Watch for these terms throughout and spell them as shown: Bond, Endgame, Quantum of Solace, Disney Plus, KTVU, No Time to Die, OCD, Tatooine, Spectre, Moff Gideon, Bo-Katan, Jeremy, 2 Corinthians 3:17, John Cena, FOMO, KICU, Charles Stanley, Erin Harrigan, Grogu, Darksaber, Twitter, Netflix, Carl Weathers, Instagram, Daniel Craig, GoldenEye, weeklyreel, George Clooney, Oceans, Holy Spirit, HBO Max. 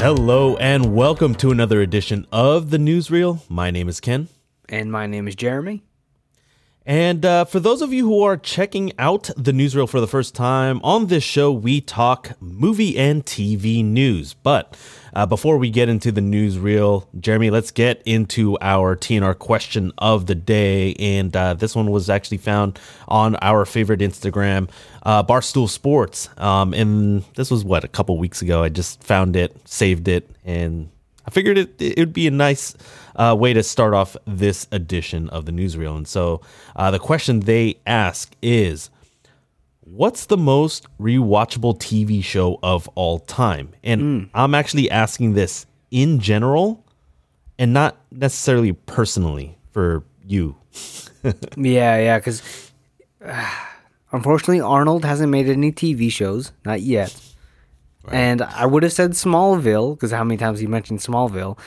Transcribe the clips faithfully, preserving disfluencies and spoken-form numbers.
Hello and welcome to another edition of The NewsReel. My name is Ken. And my name is Jeremy. And uh, for those of you who are checking out The NewsReel for the first time, on this show we talk movie and T V news. But uh, before we get into The NewsReel, Jeremy, let's get into our T N R question of the day. And uh, this one was actually found on our favorite Instagram, uh, Barstool Sports. Um, and this was, what, a couple weeks ago. I just found it, saved it, and I figured it it would be a nice uh, way to start off this edition of the NewsReel. And so uh, the question they ask is, what's the most rewatchable T V show of all time? And mm. I'm actually asking this in general and not necessarily personally for you. yeah, yeah, because uh, unfortunately Arnold hasn't made any T V shows, not yet. Right. And I would have said Smallville, because how many times you mentioned Smallville.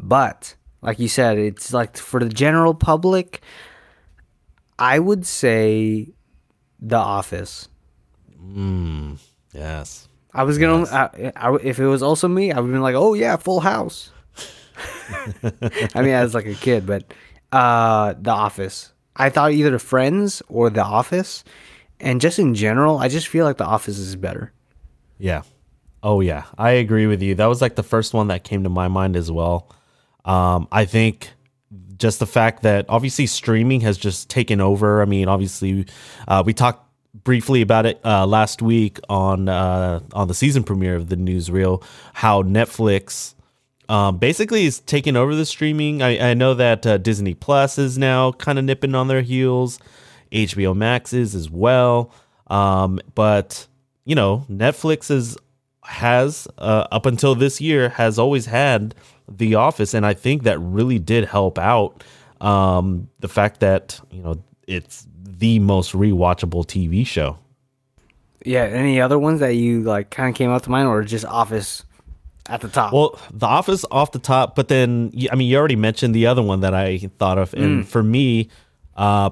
But, like you said, it's like for the general public, I would say The Office. Mm, yes. I was going to, yes. I, I, if it was also me, I would have been like, oh yeah, Full House. I mean, I was like a kid, but uh, The Office. I thought either Friends or The Office. And just in general, I just feel like The Office is better. Yeah. Oh, yeah. I agree with you. That was like the first one that came to my mind as well. Um, I think just the fact that obviously streaming has just taken over. I mean, obviously, uh, we talked briefly about it uh, last week on uh, on the season premiere of the NewsReel, how Netflix um, basically is taking over the streaming. I, I know that uh, Disney Plus is now kind of nipping on their heels. H B O Max is as well. Um, but, you know, Netflix is... has uh, up until this year has always had The Office, and I think that really did help out um the fact that, you know, it's the most rewatchable T V show. Yeah, any other ones that you like kind of came up to mind, or just Office at the top? Well, The Office off the top, but then I mean you already mentioned the other one that I thought of, and mm. for me uh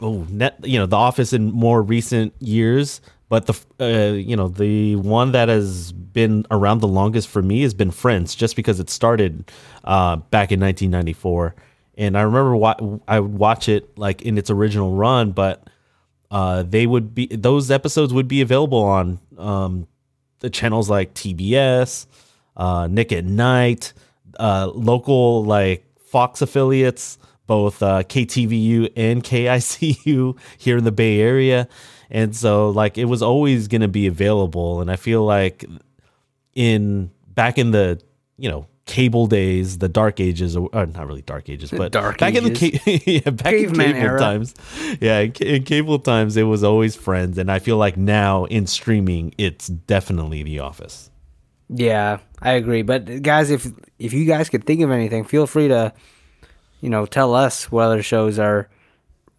oh net you know The Office in more recent years. But the uh, you know the one that has been around the longest for me has been Friends, just because it started uh, back in nineteen ninety-four, and I remember wa- I would watch it like in its original run. But uh, they would be those episodes would be available on um, the channels like T B S, uh, Nick at Night, uh, local like Fox affiliates, both uh, K T V U and K I C U here in the Bay Area. And so, like, it was always going to be available. And I feel like in back in the, you know, cable days, the dark ages, or not really dark ages, but dark back ages. in the yeah, back Caveman in cable era. times. Yeah, in cable times, it was always Friends. And I feel like now in streaming, it's definitely The Office. Yeah, I agree. But guys, if if you guys could think of anything, feel free to, you know, tell us what other shows are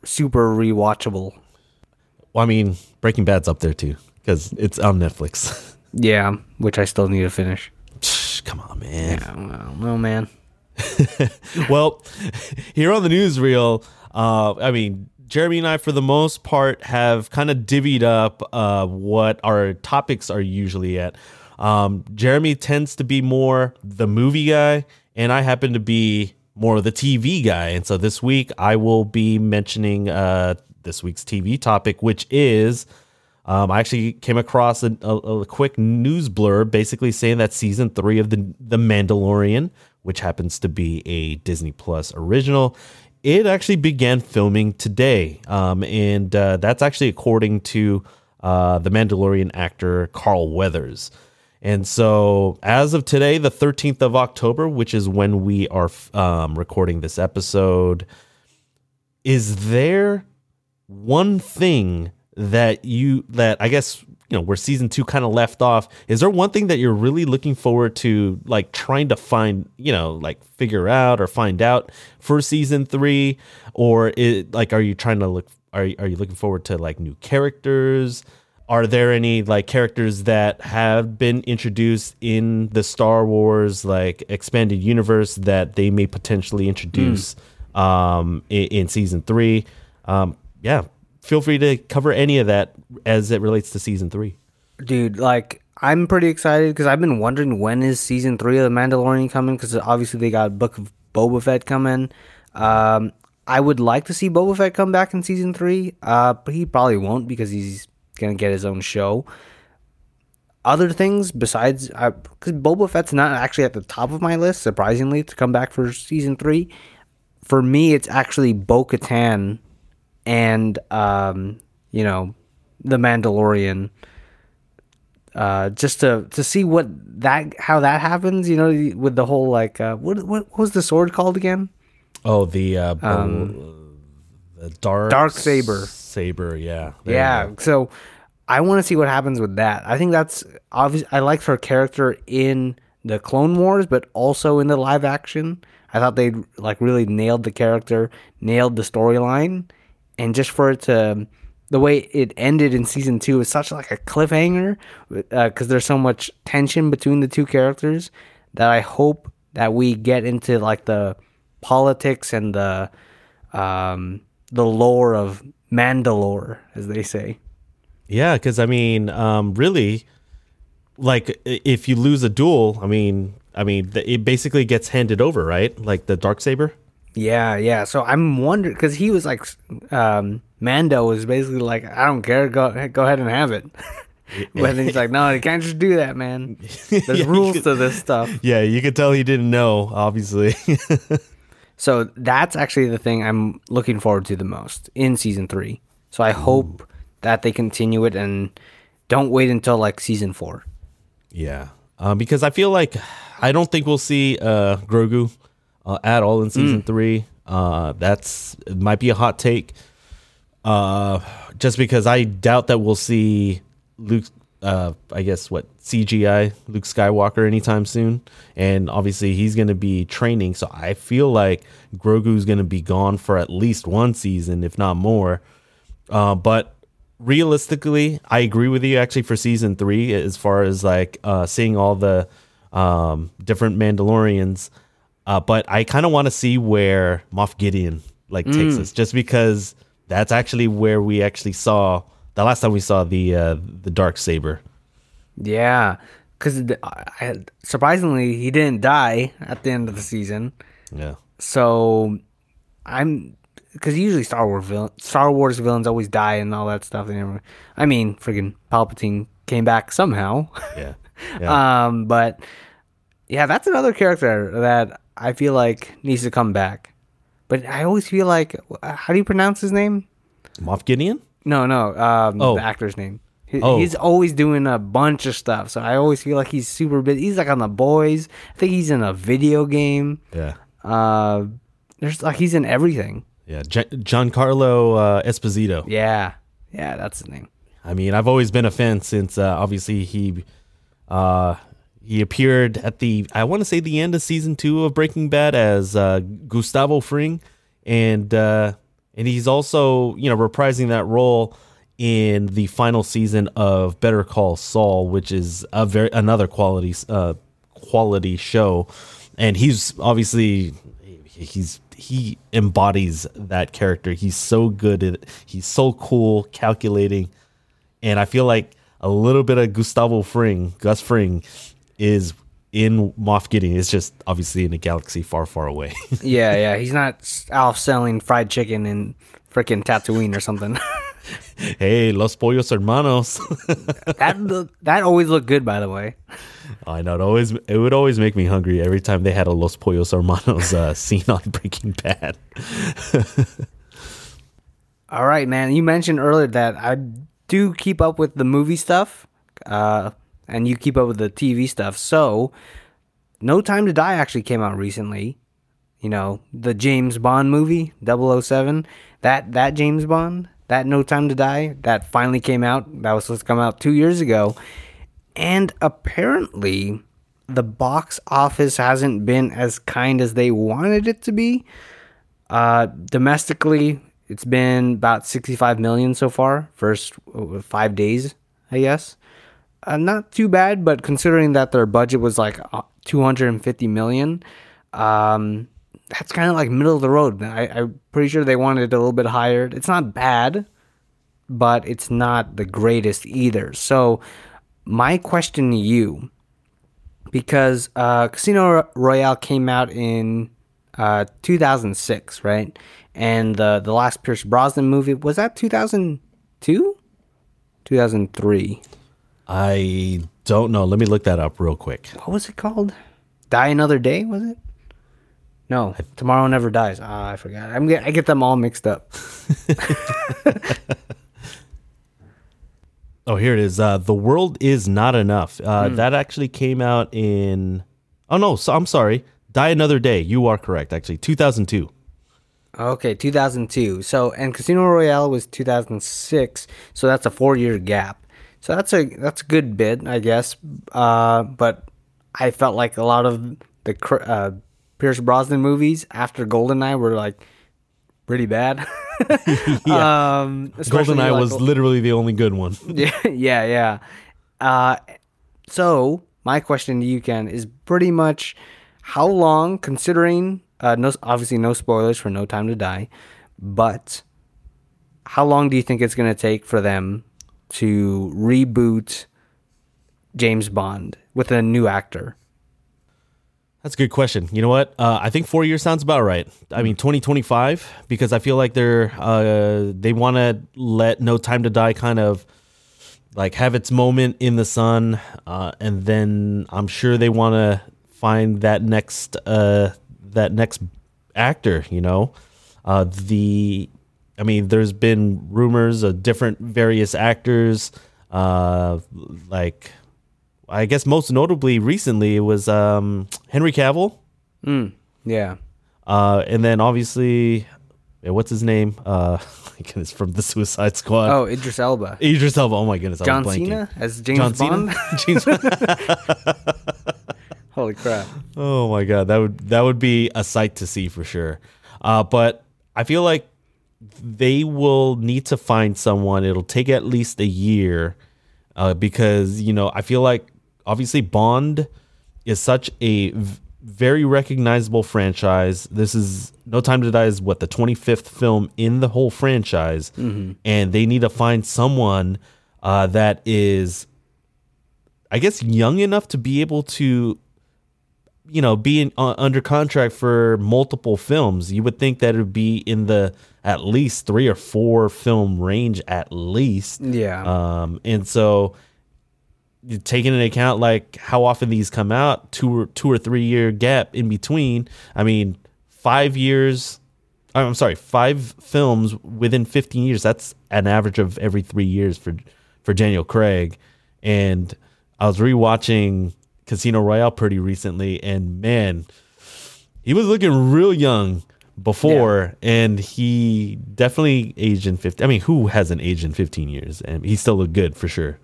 super rewatchable. I mean, Breaking Bad's up there too, because it's on Netflix. Yeah, which I still need to finish. Come on, man. Yeah, well, well, man. Well, here on the NewsReel, uh, I mean, Jeremy and I, for the most part, have kind of divvied up uh, what our topics are usually at. Um, Jeremy tends to be more the movie guy, and I happen to be more of the T V guy. And so this week, I will be mentioning... Uh, this week's T V topic, which is um, I actually came across a, a, a quick news blurb basically saying that season three of the, the Mandalorian, which happens to be a Disney Plus original, it actually began filming today. Um, and uh, that's actually according to uh, the Mandalorian actor Carl Weathers. And so as of today, the thirteenth of October, which is when we are um, recording this episode, is there... one thing that you that I guess you know where season two kind of left off, is there one thing that you're really looking forward to, like trying to find, you know, like figure out or find out for season three? Or it, like are you trying to look are you, are you looking forward to like new characters? Are there any like characters that have been introduced in the Star Wars like expanded universe that they may potentially introduce mm. um in, in season three? um Yeah, feel free to cover any of that as it relates to season three. Dude, like, I'm pretty excited because I've been wondering, when is season three of The Mandalorian coming? Because obviously they got Book of Boba Fett coming. Um, I would like to see Boba Fett come back in season three, uh, but he probably won't because he's going to get his own show. Other things besides, because uh, Boba Fett's not actually at the top of my list, surprisingly, to come back for season three. For me, it's actually Bo-Katan and, um, you know, The Mandalorian. Uh, just to, to see what that how that happens, you know, with the whole like uh, what what was the sword called again? Oh, the uh, um, the dark Darksaber. Saber, yeah, there yeah. So I want to see what happens with that. I think that's obvious. I liked her character in the Clone Wars, but also in the live action. I thought they like really nailed the character, nailed the storyline, and just for it to. The way it ended in season two is such like a cliffhanger because uh, there's so much tension between the two characters that I hope that we get into like the politics and the um, the lore of Mandalore, as they say. Yeah, because I mean, um, really, like if you lose a duel, I mean, I mean, it basically gets handed over, right? Like the Darksaber. Yeah, yeah. So I'm wondering because he was like. Um, Mando was basically like, I don't care, go go ahead and have it. But then he's like, no, you can't just do that, man. There's yeah, rules could, to this stuff. Yeah, you could tell he didn't know, obviously. So that's actually the thing I'm looking forward to the most in season three. So I Ooh. hope that they continue it and don't wait until like season four. Yeah, uh, because I feel like I don't think we'll see uh, Grogu uh, at all in season mm. three. Uh, that's it might be a hot take. Uh, just because I doubt that we'll see Luke, uh, I guess what C G I Luke Skywalker anytime soon, and obviously he's going to be training, so I feel like Grogu's going to be gone for at least one season, if not more. Uh, but realistically, I agree with you actually for season three as far as like uh, seeing all the um, different Mandalorians. Uh, but I kind of want to see where Moff Gideon like mm. takes us, just because. That's actually where we actually saw the last time we saw the uh, the Darksaber. Yeah, because surprisingly he didn't die at the end of the season. Yeah. So I'm because usually Star Wars villain, Star Wars villains always die and all that stuff. They never. I mean, freaking Palpatine came back somehow. Yeah. yeah. um. But yeah, that's another character that I feel like needs to come back. But I always feel like, how do you pronounce his name? Moff Gideon? No, no. Um, oh. The actor's name. He, oh. He's always doing a bunch of stuff. So I always feel like he's super busy. He's like on The Boys. I think he's in a video game. Yeah. Uh, there's like he's in everything. Yeah. G- Giancarlo uh, Esposito. Yeah. Yeah, that's his name. I mean, I've always been a fan since uh, obviously he uh, he appeared at the, I want to say the end of season two of Breaking Bad as uh, Gustavo Fring. And uh, and he's also, you know, reprising that role in the final season of Better Call Saul, which is a very another quality uh, quality show. And he's obviously, he's he embodies that character. He's so good at it. He's so cool, calculating. And I feel like a little bit of Gustavo Fring, Gus Fring, is in Moff Gideon. It's just obviously in a galaxy far, far away. yeah, yeah. He's not off selling fried chicken in freaking Tatooine or something. Hey, Los Pollos Hermanos. that that always looked good, by the way. I know. It always it would always make me hungry every time they had a Los Pollos Hermanos uh, scene on Breaking Bad. All right, man. You mentioned earlier that I do keep up with the movie stuff. Uh And you keep up with the T V stuff. So, No Time to Die actually came out recently. You know, the James Bond movie, double oh seven. That that James Bond, that No Time to Die, that finally came out. That was supposed to come out two years ago. And apparently, the box office hasn't been as kind as they wanted it to be. Uh, domestically, it's been about sixty-five million dollars so far. First five days, I guess. Uh, not too bad, but considering that their budget was like two hundred fifty million dollars, um, that's kind of like middle of the road. I, I'm pretty sure they wanted it a little bit higher. It's not bad, but it's not the greatest either. So my question to you, because uh, Casino Royale came out in uh, two thousand six, right? And the the last Pierce Brosnan movie, was that two thousand two? two thousand three? I don't know. Let me look that up real quick. What was it called? Die Another Day, was it? No, I, Tomorrow Never Dies. Ah, I forgot. I'm get, I get them all mixed up. Oh, here it is. Uh, the World Is Not Enough. Uh, mm. That actually came out in... Oh, no, so, I'm sorry. Die Another Day. You are correct, actually. two thousand two. Okay, two thousand two. So, and Casino Royale was two thousand six, so that's a four-year gap. So that's a that's a good bit, I guess. Uh, but I felt like a lot of the... Uh, Pierce Brosnan movies after GoldenEye were like pretty bad. yeah. um, GoldenEye like, was literally the only good one. yeah, yeah, yeah. Uh, so my question to you, Ken, is pretty much how long, considering uh, no, obviously no spoilers for No Time to Die, but how long do you think it's going to take for them to reboot James Bond with a new actor? That's a good question. You know what? Uh, I think four years sounds about right. I mean, twenty twenty-five, because I feel like they're uh, they want to let No Time to Die kind of like have its moment in the sun, uh, and then I'm sure they want to find that next uh, that next actor. You know, uh, the I mean, there's been rumors of different various actors, uh, like. I guess most notably recently it was um, Henry Cavill. Mm, yeah. Uh, and then obviously, what's his name? Uh, my goodness, from the Suicide Squad. Oh, Idris Elba. Idris Elba. Oh, my goodness. John I was Cena as James John Bond? Cena? James Holy crap. Oh, my God. That would, that would be a sight to see for sure. Uh, but I feel like they will need to find someone. It'll take at least a year uh, because, you know, I feel like obviously, Bond is such a v- very recognizable franchise. This is No Time to Die is what the twenty-fifth film in the whole franchise, mm-hmm. and they need to find someone uh, that is, I guess, young enough to be able to, you know, be in, uh, under contract for multiple films. You would think that it would be in the at least three or four film range, at least. Yeah. Um, and so. Taking into account like how often these come out, two or two or three year gap in between. I mean, five years. I'm sorry, five films within fifteen years. That's an average of every three years for for Daniel Craig. And I was rewatching Casino Royale pretty recently, and man, he was looking real young before, yeah. and he definitely aged in fifteen. I mean, who hasn't aged in fifteen years? And he still looked good for sure.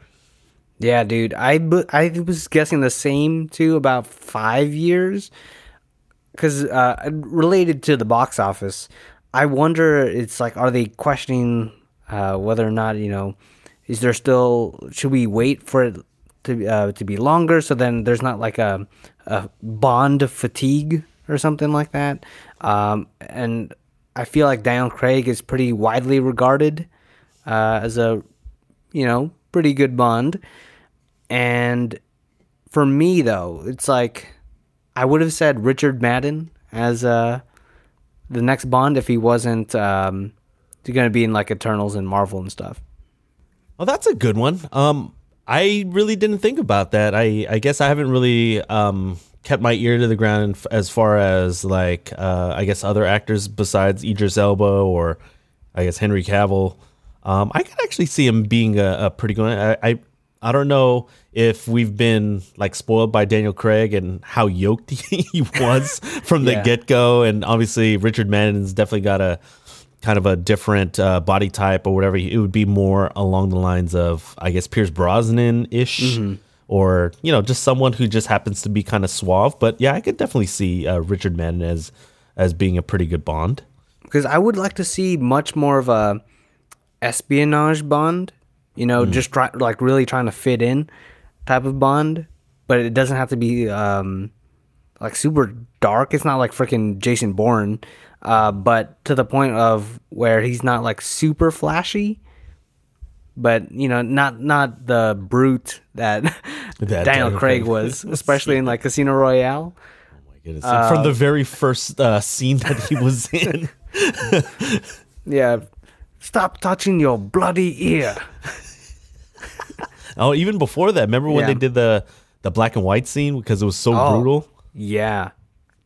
Yeah, dude, I, I was guessing the same, too, about five years. Because uh, related to the box office, I wonder, it's like, are they questioning uh, whether or not, you know, is there still, should we wait for it to, uh, to be longer so then there's not like a, a Bond fatigue or something like that? Um, and I feel like Daniel Craig is pretty widely regarded uh, as a, you know, pretty good Bond. And for me though, it's like I would have said Richard Madden as uh the next Bond if he wasn't um going to be in like Eternals and Marvel and stuff. Well, that's a good one. um I really didn't think about that. I I guess I haven't really um kept my ear to the ground as far as like uh I guess other actors besides Idris Elba or I guess Henry Cavill. Um, I could actually see him being a, a pretty good. I, I I don't know if we've been like spoiled by Daniel Craig and how yoked he was from yeah. the get go, and obviously Richard Madden's definitely got a kind of a different uh, body type or whatever. It would be more along the lines of I guess Pierce Brosnan ish, mm-hmm. or you know just someone who just happens to be kind of suave. But yeah, I could definitely see uh, Richard Madden as as being a pretty good Bond. Because I would like to see much more of a espionage Bond, you know, mm. just try, like really trying to fit in type of Bond, but it doesn't have to be um, like super dark. It's not like freaking Jason Bourne, uh, but to the point of where he's not like super flashy, but you know, not not the brute that, that Daniel Craig was, especially in like Casino Royale. Oh my goodness! Uh, From the very first uh, scene that he was in. Yeah, stop touching your bloody ear. Oh, even before that, remember when yeah. they did the the black and white scene because it was so oh, brutal? Yeah.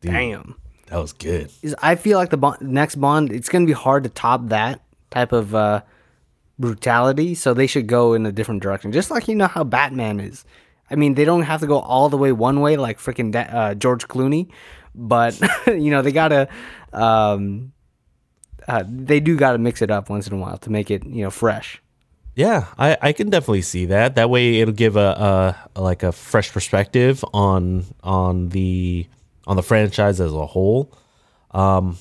Dude, damn. That was good. I feel like the Bond, next Bond, it's going to be hard to top that type of uh, brutality, so they should go in a different direction. Just like you know how Batman is. I mean, they don't have to go all the way one way like freaking uh, George Clooney, but you know, they got to um, uh, they do got to mix it up once in a while to make it, you know, fresh. Yeah, I, I can definitely see that. That way, it'll give a, a like a fresh perspective on on the on the franchise as a whole. Um,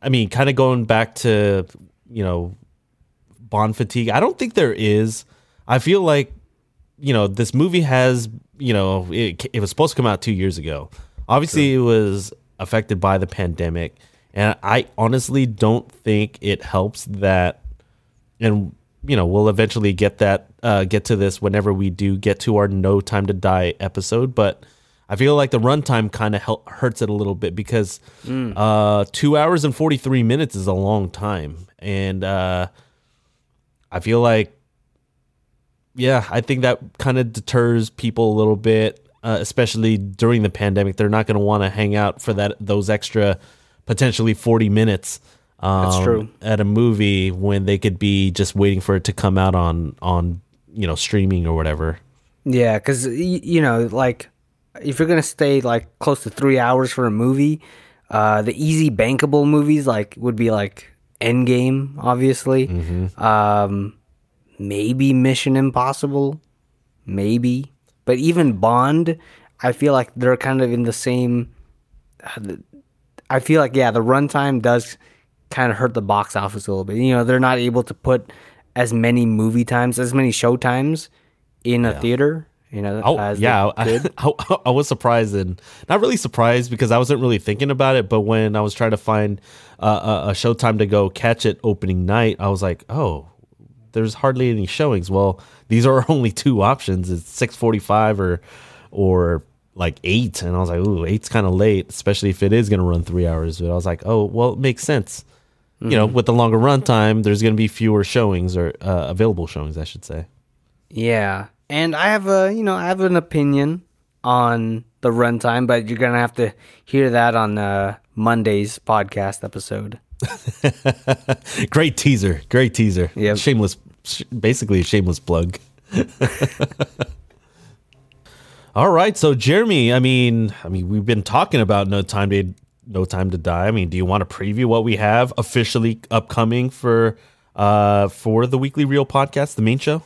I mean, kind of going back to you know Bond fatigue. I don't think there is. I feel like you know this movie has you know it, it was supposed to come out two years ago. Obviously, sure. It was affected by the pandemic, and I honestly don't think it helps that and. You know, we'll eventually get that, uh, get to this whenever we do get to our No Time to Die episode. But I feel like the runtime kind of hurts it a little bit because mm. uh, two hours and forty-three minutes is a long time. And uh, I feel like, yeah, I think that kind of deters people a little bit, uh, especially during the pandemic. They're not going to want to hang out for that those extra potentially forty minutes. Um, That's true. At a movie when they could be just waiting for it to come out on, on you know, streaming or whatever. Yeah, because, you know, like, if you're going to stay, like, close to three hours for a movie, uh, the easy bankable movies, like, would be, like, Endgame, obviously. Mm-hmm. Um, maybe Mission Impossible. Maybe. But even Bond, I feel like they're kind of in the same... I feel like, yeah, the runtime does... kind of hurt the box office a little bit. You know, they're not able to put as many movie times, as many show times in a yeah. theater. You know, oh, as yeah, I, I, I was surprised and not really surprised because I wasn't really thinking about it. But when I was trying to find uh, a, a showtime to go catch it opening night, I was like, oh, there's hardly any showings. Well, these are only two options: it's six forty-five or or like eight. And I was like, ooh, eight's kind of late, especially if it is going to run three hours. But I was like, oh, well, it makes sense. You know, with the longer runtime, there's going to be fewer showings or uh, available showings, I should say. Yeah, and I have a, you know, I have an opinion on the runtime, but you're going to have to hear that on uh, Monday's podcast episode. Great teaser, great teaser. Yeah, shameless, basically a shameless plug. All right, so Jeremy, I mean, I mean, we've been talking about No Time to. No Time to Die. I mean, do you want to preview what we have officially upcoming for uh, for the Weekly Reel podcast, the main show?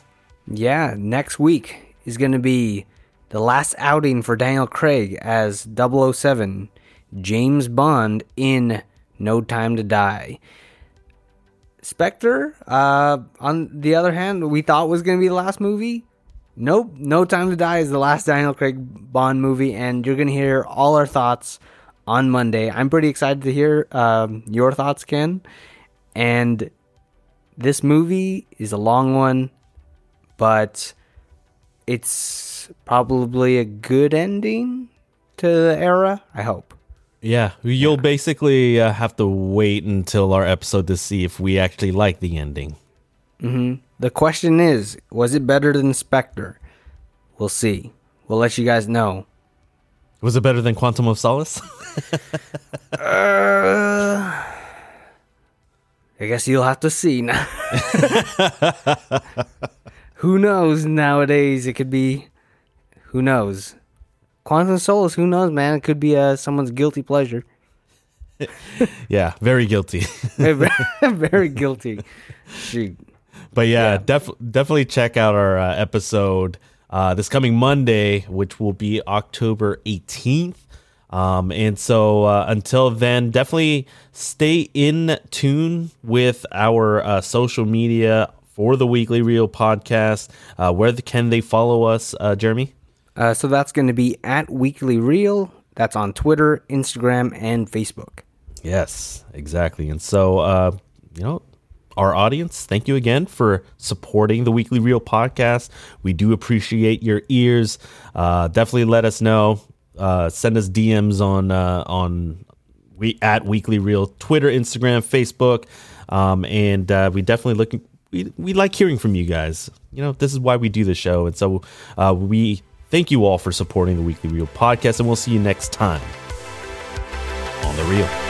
Yeah, next week is going to be the last outing for Daniel Craig as double oh seven James Bond in No Time to Die. Spectre, uh, on the other hand, we thought was going to be the last movie. Nope, No Time to Die is the last Daniel Craig Bond movie, and you're going to hear all our thoughts on Monday. I'm pretty excited to hear um, your thoughts, Ken. And this movie is a long one, but it's probably a good ending to the era, I hope. Yeah, you'll yeah. basically uh, have to wait until our episode to see if we actually like the ending. Mm-hmm. The question is, was it better than Spectre? We'll see. We'll let you guys know. Was it better than Quantum of Solace? uh, I guess you'll have to see now. Who knows nowadays? It could be... Who knows? Quantum of Solace, who knows, man? It could be uh, someone's guilty pleasure. Yeah, very guilty. Very guilty. Shoot. But yeah, yeah. Def- definitely check out our uh, episode... Uh, this coming Monday, which will be October eighteenth. Um, and so uh, until then, definitely stay in tune with our uh, social media for the Weekly Reel podcast. Uh, where can they follow us, uh, Jeremy? Uh, so that's going to be at Weekly Reel. That's on Twitter, Instagram, and Facebook. Yes, exactly. And so, uh, you know, our audience, thank you again for supporting the Weekly Reel podcast. We do appreciate your ears. Uh, definitely let us know. Uh, send us D Ms on uh, on we at Weekly Reel, Twitter, Instagram, Facebook, um, and uh, we definitely look. We we like hearing from you guys. You know, this is why we do the show, and so uh, we thank you all for supporting the Weekly Reel podcast, and we'll see you next time on the Reel.